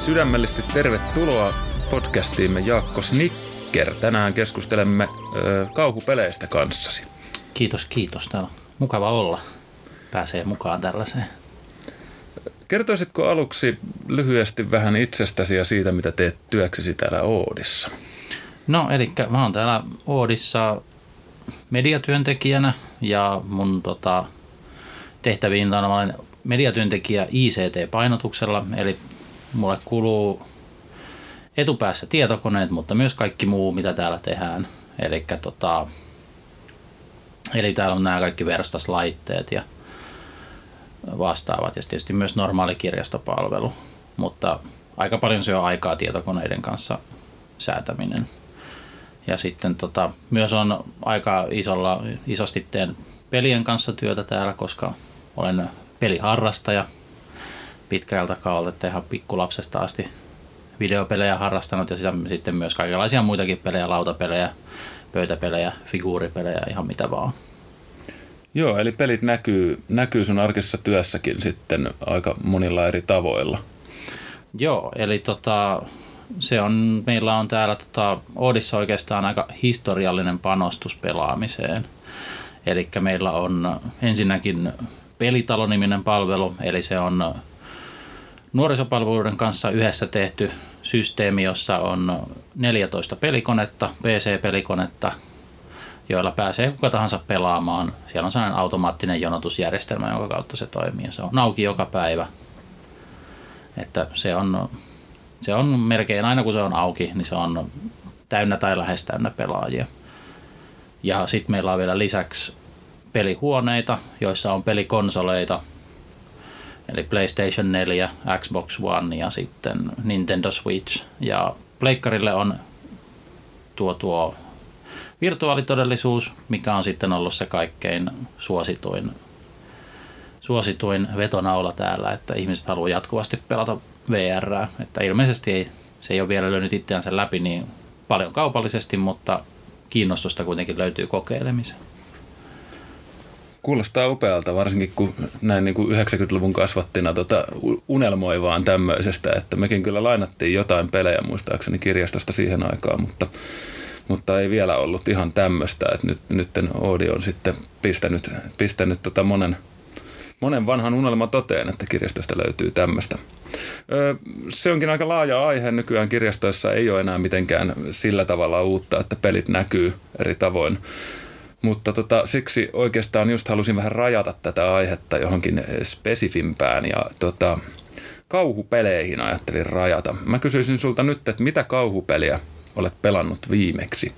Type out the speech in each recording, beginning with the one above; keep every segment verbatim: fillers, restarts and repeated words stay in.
Sydämellisesti tervetuloa podcastiimme Jaakko Snicker. Tänään keskustelemme ö, kauhupeleistä kanssasi. Kiitos, kiitos. Täällä on mukava olla. Pääsee mukaan tällaiseen. Kertoisitko aluksi lyhyesti vähän itsestäsi ja siitä, mitä teet työksesi täällä Oodissa? No, eli mä oon täällä Oodissa mediatyöntekijänä ja mun tota, tehtäviin on, mä olen mediatyöntekijä I C T-painotuksella, eli mulle kuluu etupäässä tietokoneet, mutta myös kaikki muu, mitä täällä tehdään. Elikkä, tota, eli täällä on nämä kaikki verstaslaitteet ja vastaavat ja tietysti myös normaali kirjastopalvelu, mutta aika paljon syö aikaa tietokoneiden kanssa säätäminen. Ja sitten tota, myös on aika isolla, isosti teen pelien kanssa työtä täällä, koska olen peliharrastaja pitkältä kaudelta, ihan pikkulapsesta asti videopelejä harrastanut ja sitten myös kaikenlaisia muitakin pelejä, lautapelejä, pöytäpelejä, figuuripelejä, ihan mitä vaan. Joo, eli pelit näkyy, näkyy sun arkisessa työssäkin sitten aika monilla eri tavoilla. Joo, eli tota, se on, meillä on täällä tota, Oodissa oikeastaan aika historiallinen panostus pelaamiseen. Eli meillä on ensinnäkin Pelitalo-niminen palvelu, eli se on nuorisopalveluiden kanssa yhdessä tehty systeemi, jossa on neljätoista pelikonetta, P C-pelikonetta, joilla pääsee kuka tahansa pelaamaan. Siellä on sellainen automaattinen jonotusjärjestelmä, jonka kautta se toimii. Se on auki joka päivä. Että se on, se on melkein aina, kun se on auki, niin se on täynnä tai lähes täynnä pelaajia. Ja sitten meillä on vielä lisäksi pelihuoneita, joissa on pelikonsoleita, eli PlayStation neljä, Xbox One ja sitten Nintendo Switch. Ja pleikkarille on tuo tuo virtuaalitodellisuus, mikä on sitten ollut se kaikkein suosituin, suosituin vetonaula täällä, että ihmiset haluaa jatkuvasti pelata V R:ää. Että ilmeisesti ei, se ei ole vielä löynyt itseänsä läpi niin paljon kaupallisesti, mutta kiinnostusta kuitenkin löytyy kokeilemiseen. Kuulostaa upealta, varsinkin kun näin niin kuin yhdeksänkymmentäluvun kasvattina tota, unelmoi vaan tämmöisestä, että mekin kyllä lainattiin jotain pelejä muistaakseni kirjastosta siihen aikaan, mutta, mutta ei vielä ollut ihan tämmöistä, että nyt, nytten Oodi on sitten pistänyt, pistänyt tota monen, monen vanhan unelman toteen, että kirjastosta löytyy tämmöistä. Öö, se onkin aika laaja aihe, nykyään kirjastoissa ei ole enää mitenkään sillä tavalla uutta, että pelit näkyy eri tavoin. Mutta tota, siksi oikeastaan just halusin vähän rajata tätä aihetta johonkin spesifimpään ja tota, kauhupeleihin ajattelin rajata. Mä kysyisin sulta nyt, että mitä kauhupeliä olet pelannut viimeksi?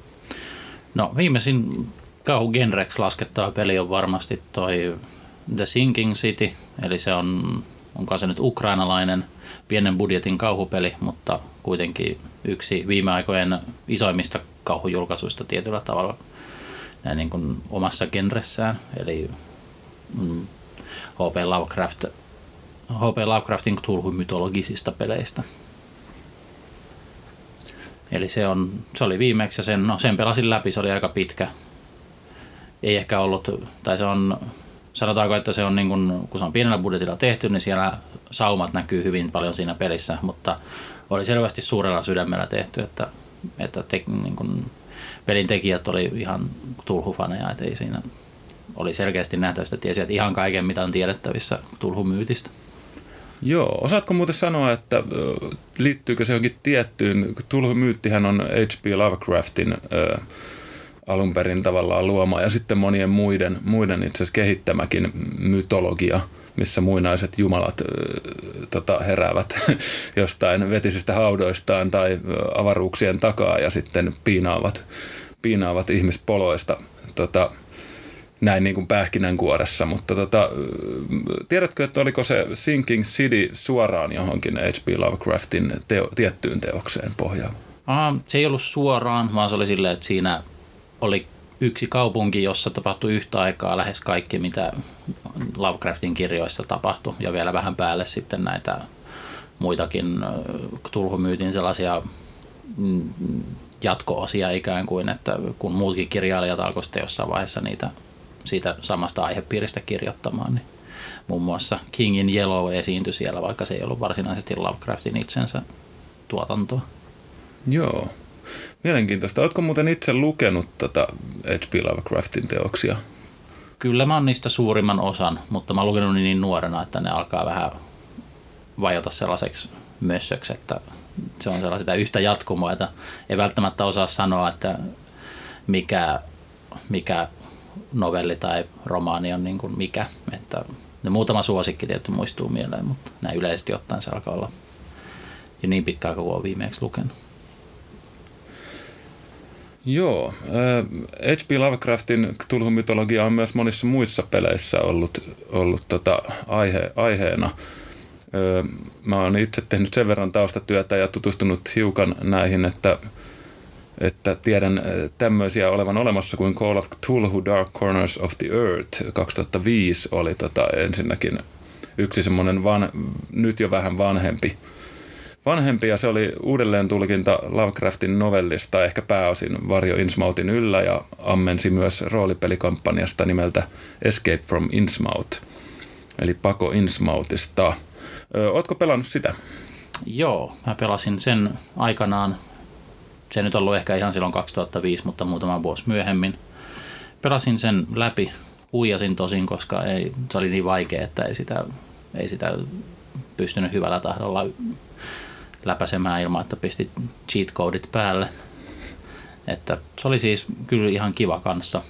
No viimeisin kauhugenreksi laskettava peli on varmasti toi The Sinking City, eli se on, onkaan se nyt ukrainalainen pienen budjetin kauhupeli, mutta kuitenkin yksi viime aikojen isoimmista kauhujulkaisuista tietyllä tavalla. Näin niin kuin omassa genressään, eli H P. Lovecraft, H P. Lovecraftin Cthulhu-mytologisista peleistä. Eli se, on, se oli viimeksi ja sen, no, sen pelasin läpi, se oli aika pitkä. Ei ehkä ollut, tai se on, sanotaanko, että se on niin kuin, kun se on pienellä budjetilla tehty, niin siellä saumat näkyy hyvin paljon siinä pelissä, mutta oli selvästi suurella sydämellä tehty, että, että te, niin kuin, pelin tekijät oli ihan Cthulhu-faneja, että ei siinä oli selkeästi nähtävistä, tiesi, että ihan kaiken, mitä on tiedettävissä Cthulhu-myytistä. Joo, osaatko muuten sanoa, että liittyykö se johonkin tiettyyn? Cthulhu-myyttihän on H P. Lovecraftin ö, alun perin tavallaan luoma ja sitten monien muiden, muiden itse asiassa kehittämäkin mytologia, missä muinaiset jumalat ö, tota, heräävät jostain vetisistä haudoistaan tai avaruuksien takaa ja sitten piinaavat, piinaavat ihmispoloista tota, näin niin kuin pähkinänkuoressa. Mutta tota, tiedätkö, että oliko se Sinking City suoraan johonkin H P. Lovecraftin teo, tiettyyn teokseen pohjaan? Aha, se ei ollut suoraan, vaan se oli silleen, että siinä oli yksi kaupunki, jossa tapahtui yhtä aikaa lähes kaikki, mitä Lovecraftin kirjoissa tapahtui, ja vielä vähän päälle sitten näitä muitakin Cthulhu-myytin sellaisia jatko-osia ikään kuin, että kun muutkin kirjailijat alkoivat jossain vaiheessa niitä siitä samasta aihepiiristä kirjoittamaan, niin muun muassa King in Yellow esiintyi siellä, vaikka se ei ollut varsinaisesti Lovecraftin itsensä tuotantoa. Joo, mielenkiintoista. Oletko muuten itse lukenut tätä H P. Lovecraftin teoksia? Kyllä mä oon niistä suurimman osan, mutta mä oon lukenut niin nuorena, että ne alkaa vähän vajota sellaiseksi mössöksi, että se on sellaista yhtä jatkumoa, että ei välttämättä osaa sanoa, että mikä, mikä novelli tai romaani on niin kuin mikä. Että ne muutama suosikki tietysti muistuu mieleen, mutta nämä yleisesti ottaen se alkaa olla ja niin pitkään kuin olen viimeksi lukenut. Joo. H P. Lovecraftin Cthulhu-mytologia on myös monissa muissa peleissä ollut, ollut tota aihe, aiheena. Mä oon itse tehnyt sen verran taustatyötä ja tutustunut hiukan näihin, että, että tiedän tämmöisiä olevan olemassa kuin Call of Cthulhu Dark Corners of the Earth. kaksituhattaviisi oli tota ensinnäkin yksi semmoinen van, nyt jo vähän vanhempi. Vanhempi ja se oli uudelleen tulkinta Lovecraftin novellista, ehkä pääosin Varjo Innsmouthin Yllä, ja ammensi myös roolipelikampanjasta nimeltä Escape from Innsmouth, eli Pako Innsmouthista. Ootko pelannut sitä? Joo, mä pelasin sen aikanaan. Se ei nyt ollut ehkä ihan silloin kaksituhattaviisi, mutta muutama vuosi myöhemmin. Pelasin sen läpi, huijasin tosin, koska ei, se oli niin vaikea, että ei sitä, ei sitä pystynyt hyvällä tahdolla läpäsemään ilman, että pisti cheat-codit päälle. Että se oli siis kyllä ihan kiva kanssa.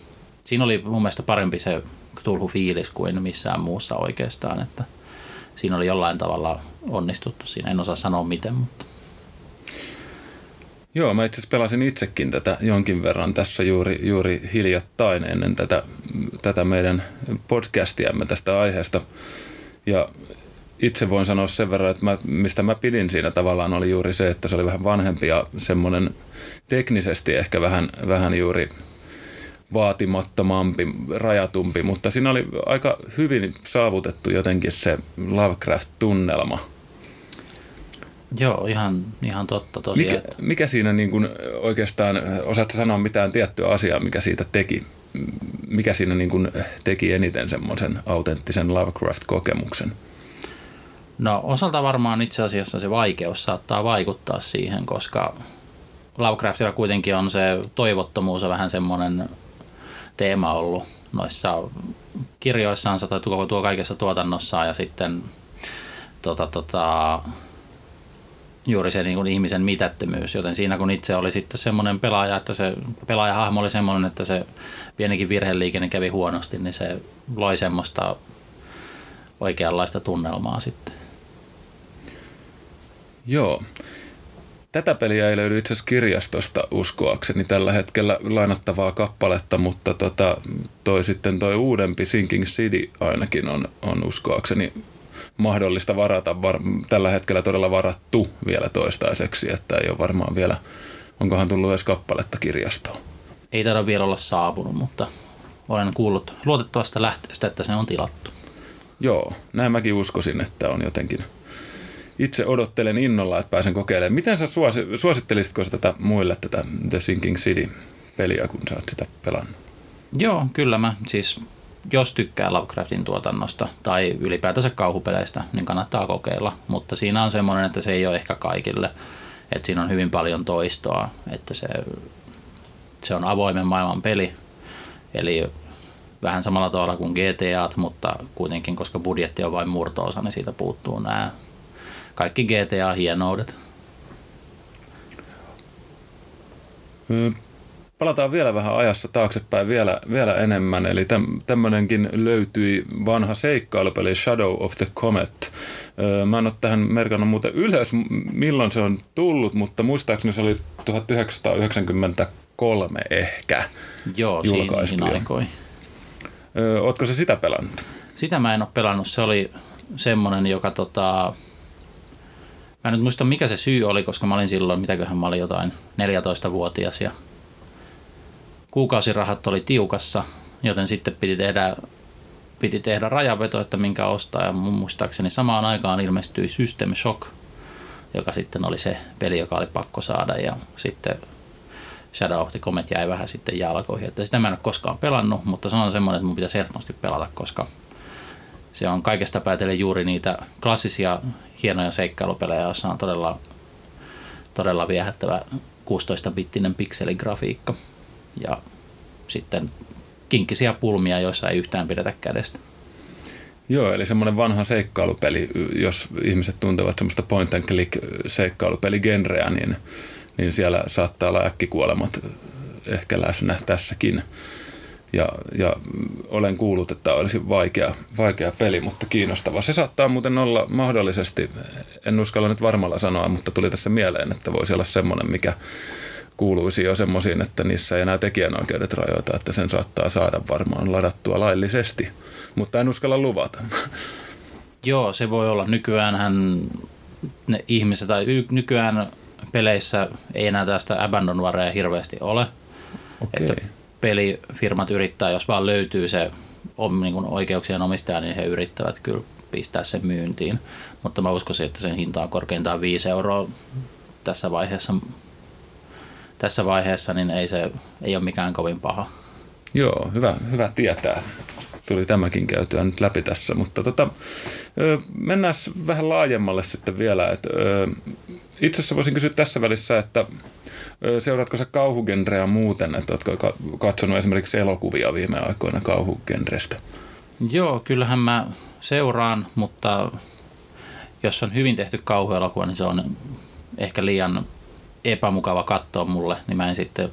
Siinä oli mun mielestä parempi se Cthulhu-fiilis kuin missään muussa oikeastaan, että siinä oli jollain tavalla onnistuttu. Siinä en osaa sanoa miten, mutta... Joo, mä itse asiassa pelasin itsekin tätä jonkin verran tässä juuri, juuri hiljattain ennen tätä, tätä meidän podcastiamme tästä aiheesta. Ja itse voin sanoa sen verran, että mä, mistä mä pidin siinä tavallaan oli juuri se, että se oli vähän vanhempi ja semmoinen teknisesti ehkä vähän, vähän juuri vaatimattomampi, rajatumpi, mutta siinä oli aika hyvin saavutettu jotenkin se Lovecraft-tunnelma. Joo, ihan, ihan totta tosiaan. Mikä, mikä siinä niin kuin oikeastaan, osaatko sanoa mitään tiettyä asiaa, mikä siitä teki? Mikä siinä niin kuin teki eniten semmoisen autenttisen Lovecraft-kokemuksen? No osalta varmaan itse asiassa se vaikeus saattaa vaikuttaa siihen, koska Lovecraftilla kuitenkin on se toivottomuus on vähän semmoinen teema ollut noissa kirjoissaansa tai tuo, tuo kaikessa tuotannossaan ja sitten tota, tota, juuri se niin kuin ihmisen mitättömyys, joten siinä kun itse oli sitten semmoinen pelaaja, että se pelaajahahmo oli semmoinen, että se pienikin virheliikenne kävi huonosti, niin se loi semmoista oikeanlaista tunnelmaa sitten. Joo. Tätä peliä ei löydy itse asiassa kirjastosta uskoakseni tällä hetkellä lainattavaa kappaletta, mutta tota, toi sitten toi uudempi Sinking City ainakin on, on uskoakseni mahdollista varata. Var, tällä hetkellä todella varattu vielä toistaiseksi, että ei ole varmaan vielä, onkohan tullut edes kappaletta kirjastoon. Ei taida vielä olla saapunut, mutta olen kuullut luotettavasta lähteestä, että se on tilattu. Joo, näin mäkin uskoisin, että on jotenkin... Itse odottelen innolla, että pääsen kokeilemaan. Miten sä suosittelisitko tätä muille, tätä The Sinking City-peliä, kun sä oot sitä pelannut? Joo, kyllä mä. Siis jos tykkää Lovecraftin tuotannosta tai ylipäätänsä kauhupeleistä, niin kannattaa kokeilla. Mutta siinä on semmoinen, että se ei ole ehkä kaikille. Että siinä on hyvin paljon toistoa. Että se, se on avoimen maailman peli. Eli vähän samalla tavalla kuin G T A:t, mutta kuitenkin, koska budjetti on vain murto-osa, niin siitä puuttuu nämä... Kaikki G T A-hienoudet. Palataan vielä vähän ajassa taaksepäin vielä, vielä enemmän. Eli tämmöinenkin löytyi vanha seikkailupeli Shadow of the Comet. Mä en ole tähän merkannut muuten ylös, milloin se on tullut, mutta muistaakseni se oli tuhatyhdeksänsataayhdeksänkymmentäkolme ehkä. Joo, siinä aikoi. Ootko sä sitä pelannut? Sitä mä en ole pelannut. Se oli semmoinen, joka... Tota... Mä en nyt muista, mikä se syy oli, koska mä olin silloin, mitäköhän mä olin jotain, neljätoistavuotias ja kuukausirahat oli tiukassa, joten sitten piti tehdä, piti tehdä rajanveto, että minkä ostaa ja mun muistaakseni samaan aikaan ilmestyi System Shock, joka sitten oli se peli, joka oli pakko saada ja sitten Shadow of the Comet jäi vähän sitten jalkoihin, että sitä mä en ole koskaan pelannut, mutta se on semmoinen, että mun pitäisi ehdottomasti pelata, koska Se on kaikesta päätellen juuri niitä klassisia hienoja seikkailupelejä, joissa on todella, todella viehättävä kuusitoista-bittinen pikseligrafiikka ja sitten kinkkisiä pulmia, joissa ei yhtään pidetä kädestä. Joo, eli semmoinen vanha seikkailupeli, jos ihmiset tuntevat semmoista point and click seikkailupeligenreä, niin, niin siellä saattaa olla äkkikuolemat ehkä läsnä tässäkin. Ja, ja olen kuullut, että olisi vaikea, vaikea peli, mutta kiinnostava. Se saattaa muuten olla mahdollisesti, en uskalla nyt varmalla sanoa, mutta tuli tässä mieleen, että voisi olla semmoinen, mikä kuuluisi jo semmoisiin, että niissä ei enää tekijänoikeudet rajoita, että sen saattaa saada varmaan ladattua laillisesti, mutta en uskalla luvata. Joo, se voi olla. Nykyäänhän ne ihmiset, tai y- nykyään peleissä ei enää tästä abandonwarea hirveästi ole. Okei. Että pelifirmat yrittää, jos vaan löytyy se on, niin kuin oikeuksien omistaja, niin he yrittävät kyllä pistää sen myyntiin. Mutta mä uskoisin, että sen hinta on korkeintaan viisi euroa tässä vaiheessa. Tässä vaiheessa niin ei se ei ole mikään kovin paha. Joo, hyvä, hyvä tietää. Tuli tämäkin käytyä nyt läpi tässä, mutta tota, mennään vähän laajemmalle sitten vielä. Et, itse asiassa voisin kysyä tässä välissä, että seuraatko sä kauhugenreä muuten, että ootko katsonut esimerkiksi elokuvia viime aikoina kauhugenrestä? Joo, kyllähän mä seuraan, mutta jos on hyvin tehty kauhuelokuva, niin se on ehkä liian epämukava katsoa mulle, niin mä en sitten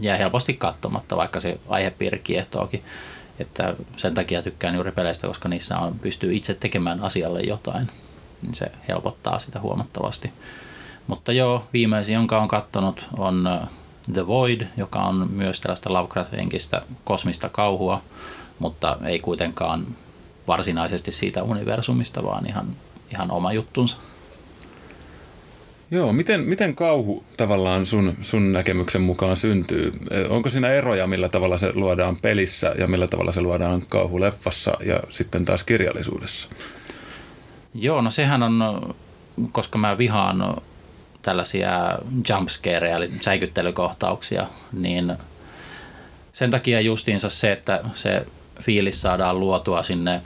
jää helposti katsomatta, vaikka se aihepiiri kiehtookin. Että sen takia tykkään juuri peleistä, koska niissä on, pystyy itse tekemään asialle jotain, niin se helpottaa sitä huomattavasti. Mutta joo, viimeisin, jonka on katsonut, on The Void, joka on myös tällaista Lovecraft-henkistä kosmista kauhua, mutta ei kuitenkaan varsinaisesti siitä universumista, vaan ihan, ihan oma juttunsa. Joo, miten, miten kauhu tavallaan sun, sun näkemyksen mukaan syntyy? Onko siinä eroja, millä tavalla se luodaan pelissä ja millä tavalla se luodaan kauhuleffassa ja sitten taas kirjallisuudessa? Joo, no sehän on, koska mä vihaan tällaisia jumpscareja, eli säikyttelykohtauksia, niin sen takia justiinsa se, että se fiilis saadaan luotua sinne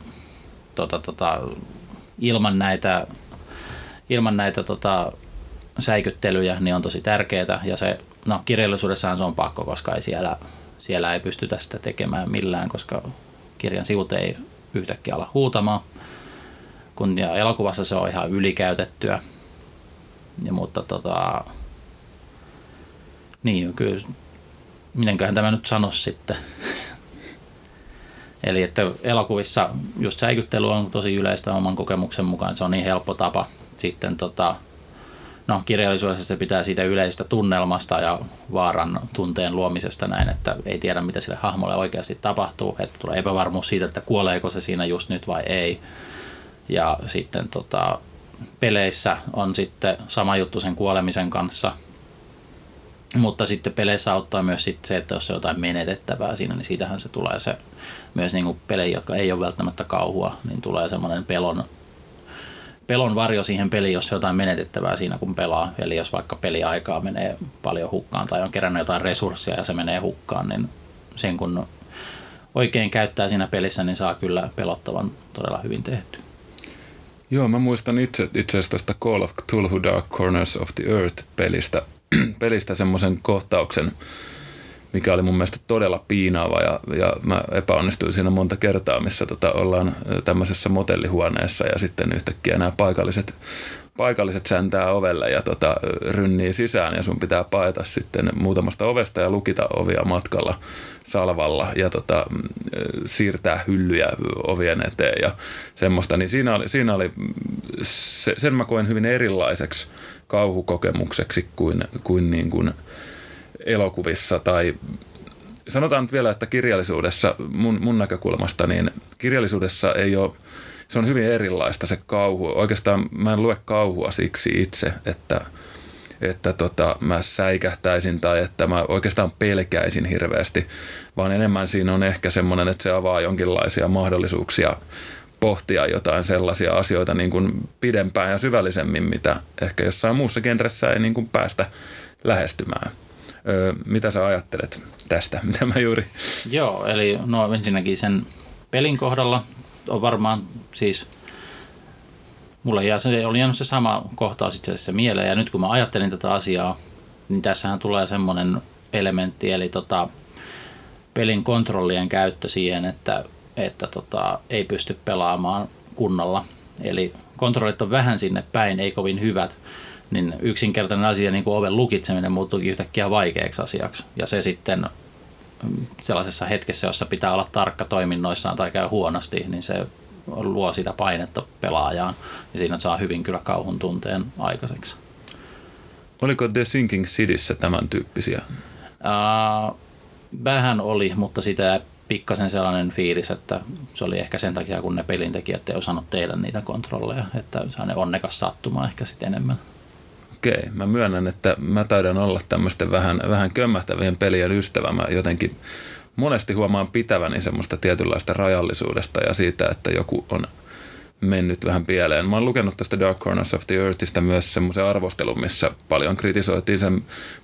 tota, tota, ilman näitä, ilman näitä tota, säikyttelyjä, niin on tosi tärkeää. Ja se, no kirjallisuudessaan se on pakko, koska ei siellä, siellä ei pystytä sitä tekemään millään, koska kirjan sivut ei yhtäkkiä ala huutamaan. Kun ja elokuvassa se on ihan ylikäytettyä. Ja, mutta tota, niin kyllä, mitenköhän tämä nyt sanoisi sitten. Eli että elokuvissa just säikyttely on tosi yleistä oman kokemuksen mukaan, se on niin helppo tapa sitten tota, no, kirjallisuudessa se pitää siitä yleisestä tunnelmasta ja vaaran tunteen luomisesta näin, että ei tiedä mitä sille hahmolle oikeasti tapahtuu, että tulee epävarmuus siitä, että kuoleeko se siinä just nyt vai ei. Ja sitten tota, peleissä on sitten sama juttu sen kuolemisen kanssa, mutta sitten peleissä auttaa myös sit se, että jos on jotain menetettävää siinä, niin siitähän se tulee se, myös niinku pelejä, jotka ei ole välttämättä kauhua, niin tulee semmoinen pelon pelon varjo siihen peliin, jos jotain menetettävää siinä kun pelaa. Eli jos vaikka peliaikaa menee paljon hukkaan tai on kerännyt jotain resursseja ja se menee hukkaan, niin sen kun oikein käyttää siinä pelissä, niin saa kyllä pelottavan todella hyvin tehty. Joo, mä muistan itse asiassa tästä Call of Cthulhu Dark Corners of the Earth pelistä, pelistä semmoisen kohtauksen, mikä oli mun mielestä todella piinaava ja, ja mä epäonnistuin siinä monta kertaa, missä tota, ollaan tämmöisessä motellihuoneessa ja sitten yhtäkkiä nämä paikalliset, paikalliset säntää ovelle ja tota, rynnii sisään ja sun pitää paeta sitten muutamasta ovesta ja lukita ovia matkalla salvalla ja tota, siirtää hyllyjä ovien eteen ja semmoista, niin siinä oli, siinä oli se, sen mä koen hyvin erilaiseksi kauhukokemukseksi kuin, kuin niin kuin elokuvissa tai sanotaan nyt vielä, että kirjallisuudessa, mun, mun näkökulmasta, niin kirjallisuudessa ei ole, se on hyvin erilaista se kauhu. Oikeastaan mä en lue kauhua siksi itse, että, että tota, mä säikähtäisin tai että mä oikeastaan pelkäisin hirveästi, vaan enemmän siinä on ehkä semmoinen, että se avaa jonkinlaisia mahdollisuuksia pohtia jotain sellaisia asioita niin kuin pidempään ja syvällisemmin, mitä ehkä jossain muussa genressä ei niin kuin päästä lähestymään. Öö, mitä sä ajattelet tästä, mitä mä juuri... Joo, eli no ensinnäkin sen pelin kohdalla on varmaan siis... Mulle jää, se oli jäänyt se sama kohtaus itse asiassa mieleen, ja nyt kun mä ajattelin tätä asiaa, niin tässähän tulee semmoinen elementti, eli tota, pelin kontrollien käyttö siihen, että, että tota, ei pysty pelaamaan kunnolla. Eli kontrollit on vähän sinne päin, ei kovin hyvät, niin yksinkertainen asia, niin kuin oven lukitseminen, muuttuukin yhtäkkiä vaikeaksi asiaksi. Ja se sitten sellaisessa hetkessä, jossa pitää olla tarkka toiminnoissaan tai käy huonosti, niin se... luo sitä painetta pelaajaan, ja siinä saa hyvin kyllä kauhun tunteen aikaiseksi. Oliko The Sinking Cityssä tämän tyyppisiä? Äh, vähän oli, mutta sitä pikkasen sellainen fiilis, että se oli ehkä sen takia, kun ne pelintekijät ei osannut tehdä niitä kontrolleja, että sellainen onnekas sattuma ehkä sitten enemmän. Okei, mä myönnän, että mä taidan olla tämmöisten vähän, vähän kömmähtävien pelien ystävä. Mä jotenkin monesti huomaan pitäväni semmoista tietynlaista rajallisuudesta ja siitä, että joku on mennyt vähän pieleen. Mä oon lukenut tästä Dark Corners of the Earthistä myös semmoisen arvostelun, missä paljon kritisoitiin sen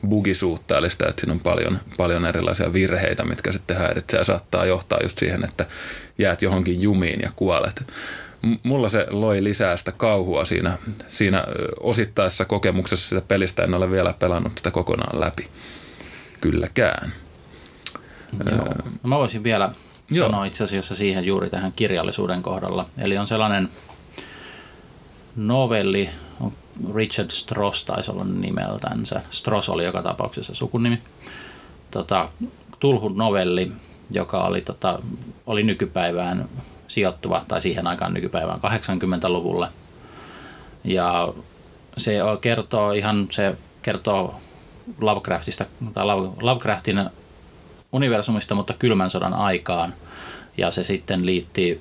bugisuutta, eli sitä, että siinä on paljon, paljon erilaisia virheitä, mitkä sitten häiritsee ja saattaa johtaa just siihen, että jäät johonkin jumiin ja kuolet. Mulla se loi lisää sitä kauhua siinä, siinä osittaisessa kokemuksessa sitä pelistä. En ole vielä pelannut sitä kokonaan läpi. Kylläkään. Joo. Mä voisin vielä Joo. sanoa itse asiassa siihen juuri tähän kirjallisuuden kohdalla. Eli on sellainen novelli, Richard Strauss taisi olla nimeltänsä. Strauss oli joka tapauksessa sukunimi. Tota, Cthulhun novelli, joka oli, tota, oli nykypäivään sijoittuva, tai siihen aikaan nykypäivään kahdeksankymmentäluvulle. Ja se kertoo ihan, se kertoo Lovecraftista, tai Lovecraftin universumista, mutta kylmän sodan aikaan, ja se sitten liitti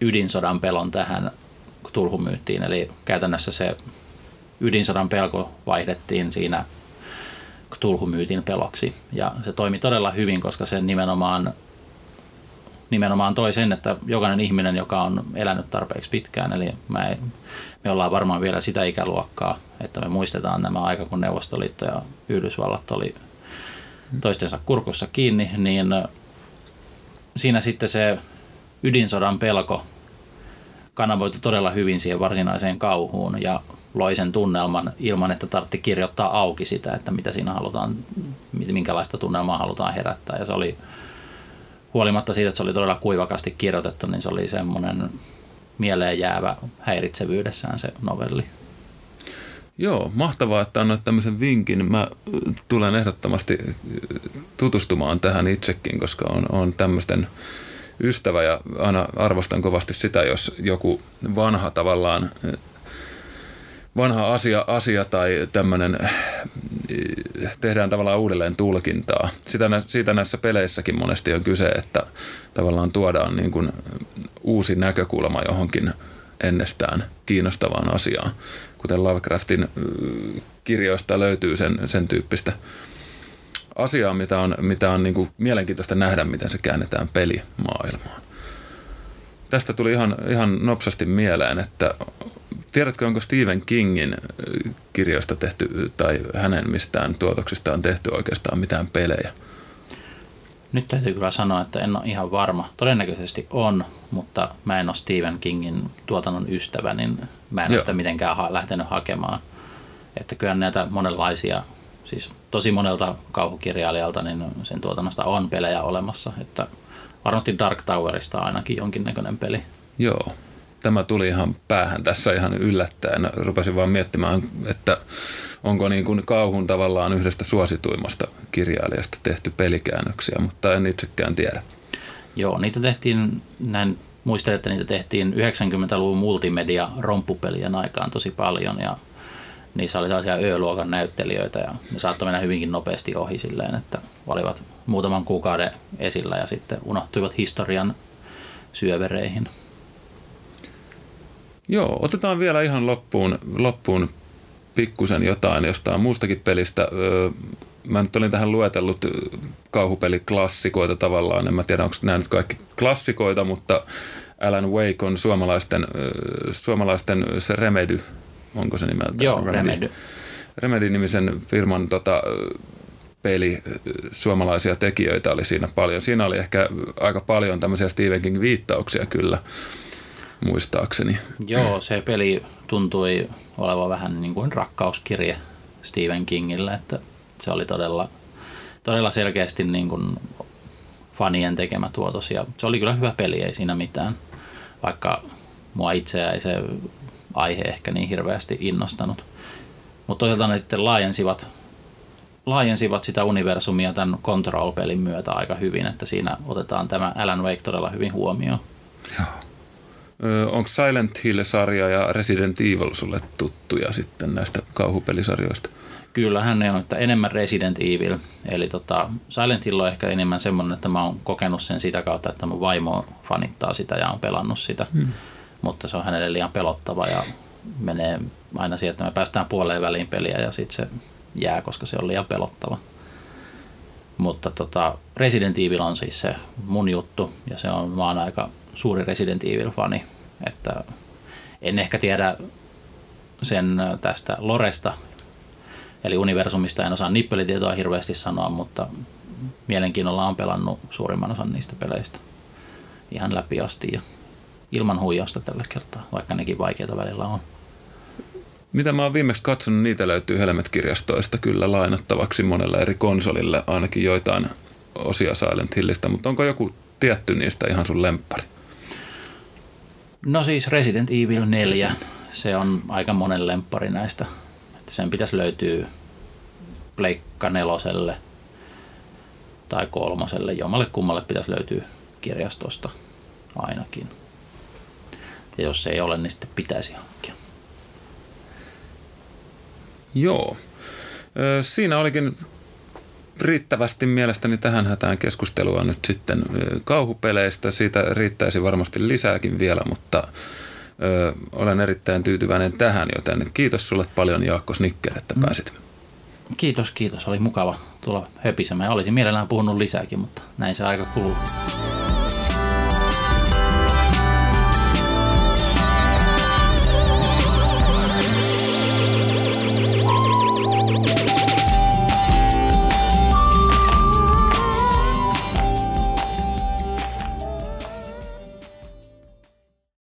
ydinsodan pelon tähän Cthulhu-myyttiin, eli käytännössä se ydinsodan pelko vaihdettiin siinä Cthulhu-myytin peloksi, ja se toimi todella hyvin, koska se nimenomaan, nimenomaan toi sen, että jokainen ihminen, joka on elänyt tarpeeksi pitkään, eli me, me ollaan varmaan vielä sitä ikäluokkaa, että me muistetaan nämä aika, kun Neuvostoliitto ja Yhdysvallat oli toistensa kurkussa kiinni, niin siinä sitten se ydinsodan pelko kanavoitu todella hyvin siihen varsinaiseen kauhuun ja loi sen tunnelman ilman, että tarvitsi kirjoittaa auki sitä, että mitä siinä halutaan, minkälaista tunnelmaa halutaan herättää. Ja se oli, huolimatta siitä, että se oli todella kuivakasti kirjoitettu, niin se oli semmoinen mieleen jäävä häiritsevyydessään se novelli. Joo, mahtavaa, että annoit tämmöisen vinkin. Mä tulen ehdottomasti tutustumaan tähän itsekin, koska on, on tämmöisten ystävä ja aina arvostan kovasti sitä, jos joku vanha tavallaan, vanha asia, asia tai tämmöinen tehdään tavallaan uudelleen tulkintaa. Sitä, siitä näissä peleissäkin monesti on kyse, että tavallaan tuodaan niin kuin uusi näkökulma johonkin ennestään kiinnostavaan asiaan. Kuten Lovecraftin kirjoista löytyy sen, sen tyyppistä asiaa, mitä on, mitä on niin kuin mielenkiintoista nähdä, miten se käännetään pelimaailmaan. Tästä tuli ihan, ihan nopsasti mieleen, että tiedätkö, onko Stephen Kingin kirjoista tehty tai hänen mistään tuotoksistaan tehty oikeastaan mitään pelejä? Nyt täytyy kyllä sanoa, että en ole ihan varma. Todennäköisesti on, mutta mä en ole Stephen Kingin tuotannon ystävä, niin mä en Joo. ole sitä mitenkään ha- lähtenyt hakemaan. Että kyllähän näitä monenlaisia, siis tosi monelta kauhukirjailijalta, niin sen tuotannosta on pelejä olemassa. Että varmasti Dark Towerista ainakin jonkinnäköinen peli. Joo, tämä tuli ihan päähän tässä ihan yllättäen. Rupesin vaan miettimään, että onko niin kuin kauhun tavallaan yhdestä suosituimmasta kirjailijasta tehty pelikäännöksiä, mutta en itsekään tiedä. Joo, niitä tehtiin, näin muistelen, että niitä tehtiin yhdeksänkymmentäluvun multimedia-romppupelien aikaan tosi paljon, ja niissä oli sellaisia Ö-luokan näyttelijöitä, ja ne saattoi mennä hyvinkin nopeasti ohi silleen, että olivat muutaman kuukauden esillä, ja sitten unohtuivat historian syövereihin. Joo, otetaan vielä ihan loppuun, loppuun pikkusen jotain jostain muustakin pelistä. Mä nyt olin tähän luetellut kauhupeliklassikoita tavallaan. En mä tiedä, onko nämä nyt kaikki klassikoita, mutta Alan Wake on suomalaisten, suomalaisten se Remedy, onko se nimeltä? Joo, Remedy. Remedy-nimisen firman tota, peili suomalaisia tekijöitä oli siinä paljon. Siinä oli ehkä aika paljon tämmöisiä Stephen King viittauksia kyllä, muistaakseni. Joo, se peli tuntui olevan vähän niin kuin rakkauskirje Stephen Kingille, että se oli todella, todella selkeästi niin kuin fanien tekemä tuotos. Ja se oli kyllä hyvä peli, ei siinä mitään, vaikka mua itseä ei se aihe ehkä niin hirveästi innostanut. Mutta toisaalta ne sitten laajensivat, laajensivat sitä universumia tämän Control-pelin myötä aika hyvin, että siinä otetaan tämä Alan Wake todella hyvin huomioon. Joo. Onko Silent Hill-sarja ja Resident Evil sulle tuttuja sitten näistä kauhupelisarjoista? Kyllähän ne on, että enemmän Resident Evil. Eli tota, Silent Hill on ehkä enemmän semmoinen, että mä oon kokenut sen sitä kautta, että mun vaimo fanittaa sitä ja on pelannut sitä. Hmm. Mutta se on hänelle liian pelottava ja menee aina siihen, että me päästään puoleen väliin peliä ja sitten se jää, koska se on liian pelottava. Mutta tota, Resident Evil on siis se mun juttu ja se on, mä oon aika suuri Resident Evil-fani, että en ehkä tiedä sen tästä loresta, eli universumista en osaa nippelitietoa hirveästi sanoa, mutta mielenkiinnolla on pelannut suurimman osan niistä peleistä ihan läpi asti ja ilman huijausta tällä kertaa, vaikka nekin vaikeita välillä on. Mitä mä oon viimeksi katsonut, niitä löytyy Helmet-kirjastoista kyllä lainattavaksi monella eri konsolilla, ainakin joitain osia Silent Hillistä, mutta onko joku tietty niistä ihan sun lemppari? No siis Resident Evil neljä, se on aika monen lemppari näistä. Sen pitäisi löytyä Pleikka neloselle tai kolmoselle, jommalle kummalle pitäisi löytyä kirjastosta ainakin. Ja jos ei ole, niin sitten pitäisi hankkia. Joo. Siinä olikin riittävästi mielestäni tähän hätään keskustelua nyt sitten kauhupeleistä. Siitä riittäisi varmasti lisääkin vielä, mutta ö, olen erittäin tyytyväinen tähän, joten kiitos sulle paljon, Jaakko Snicker, että pääsit. Kiitos, kiitos. Oli mukava tulla höpisemään. Olisin mielellään puhunut lisääkin, mutta näin se aika kuluu.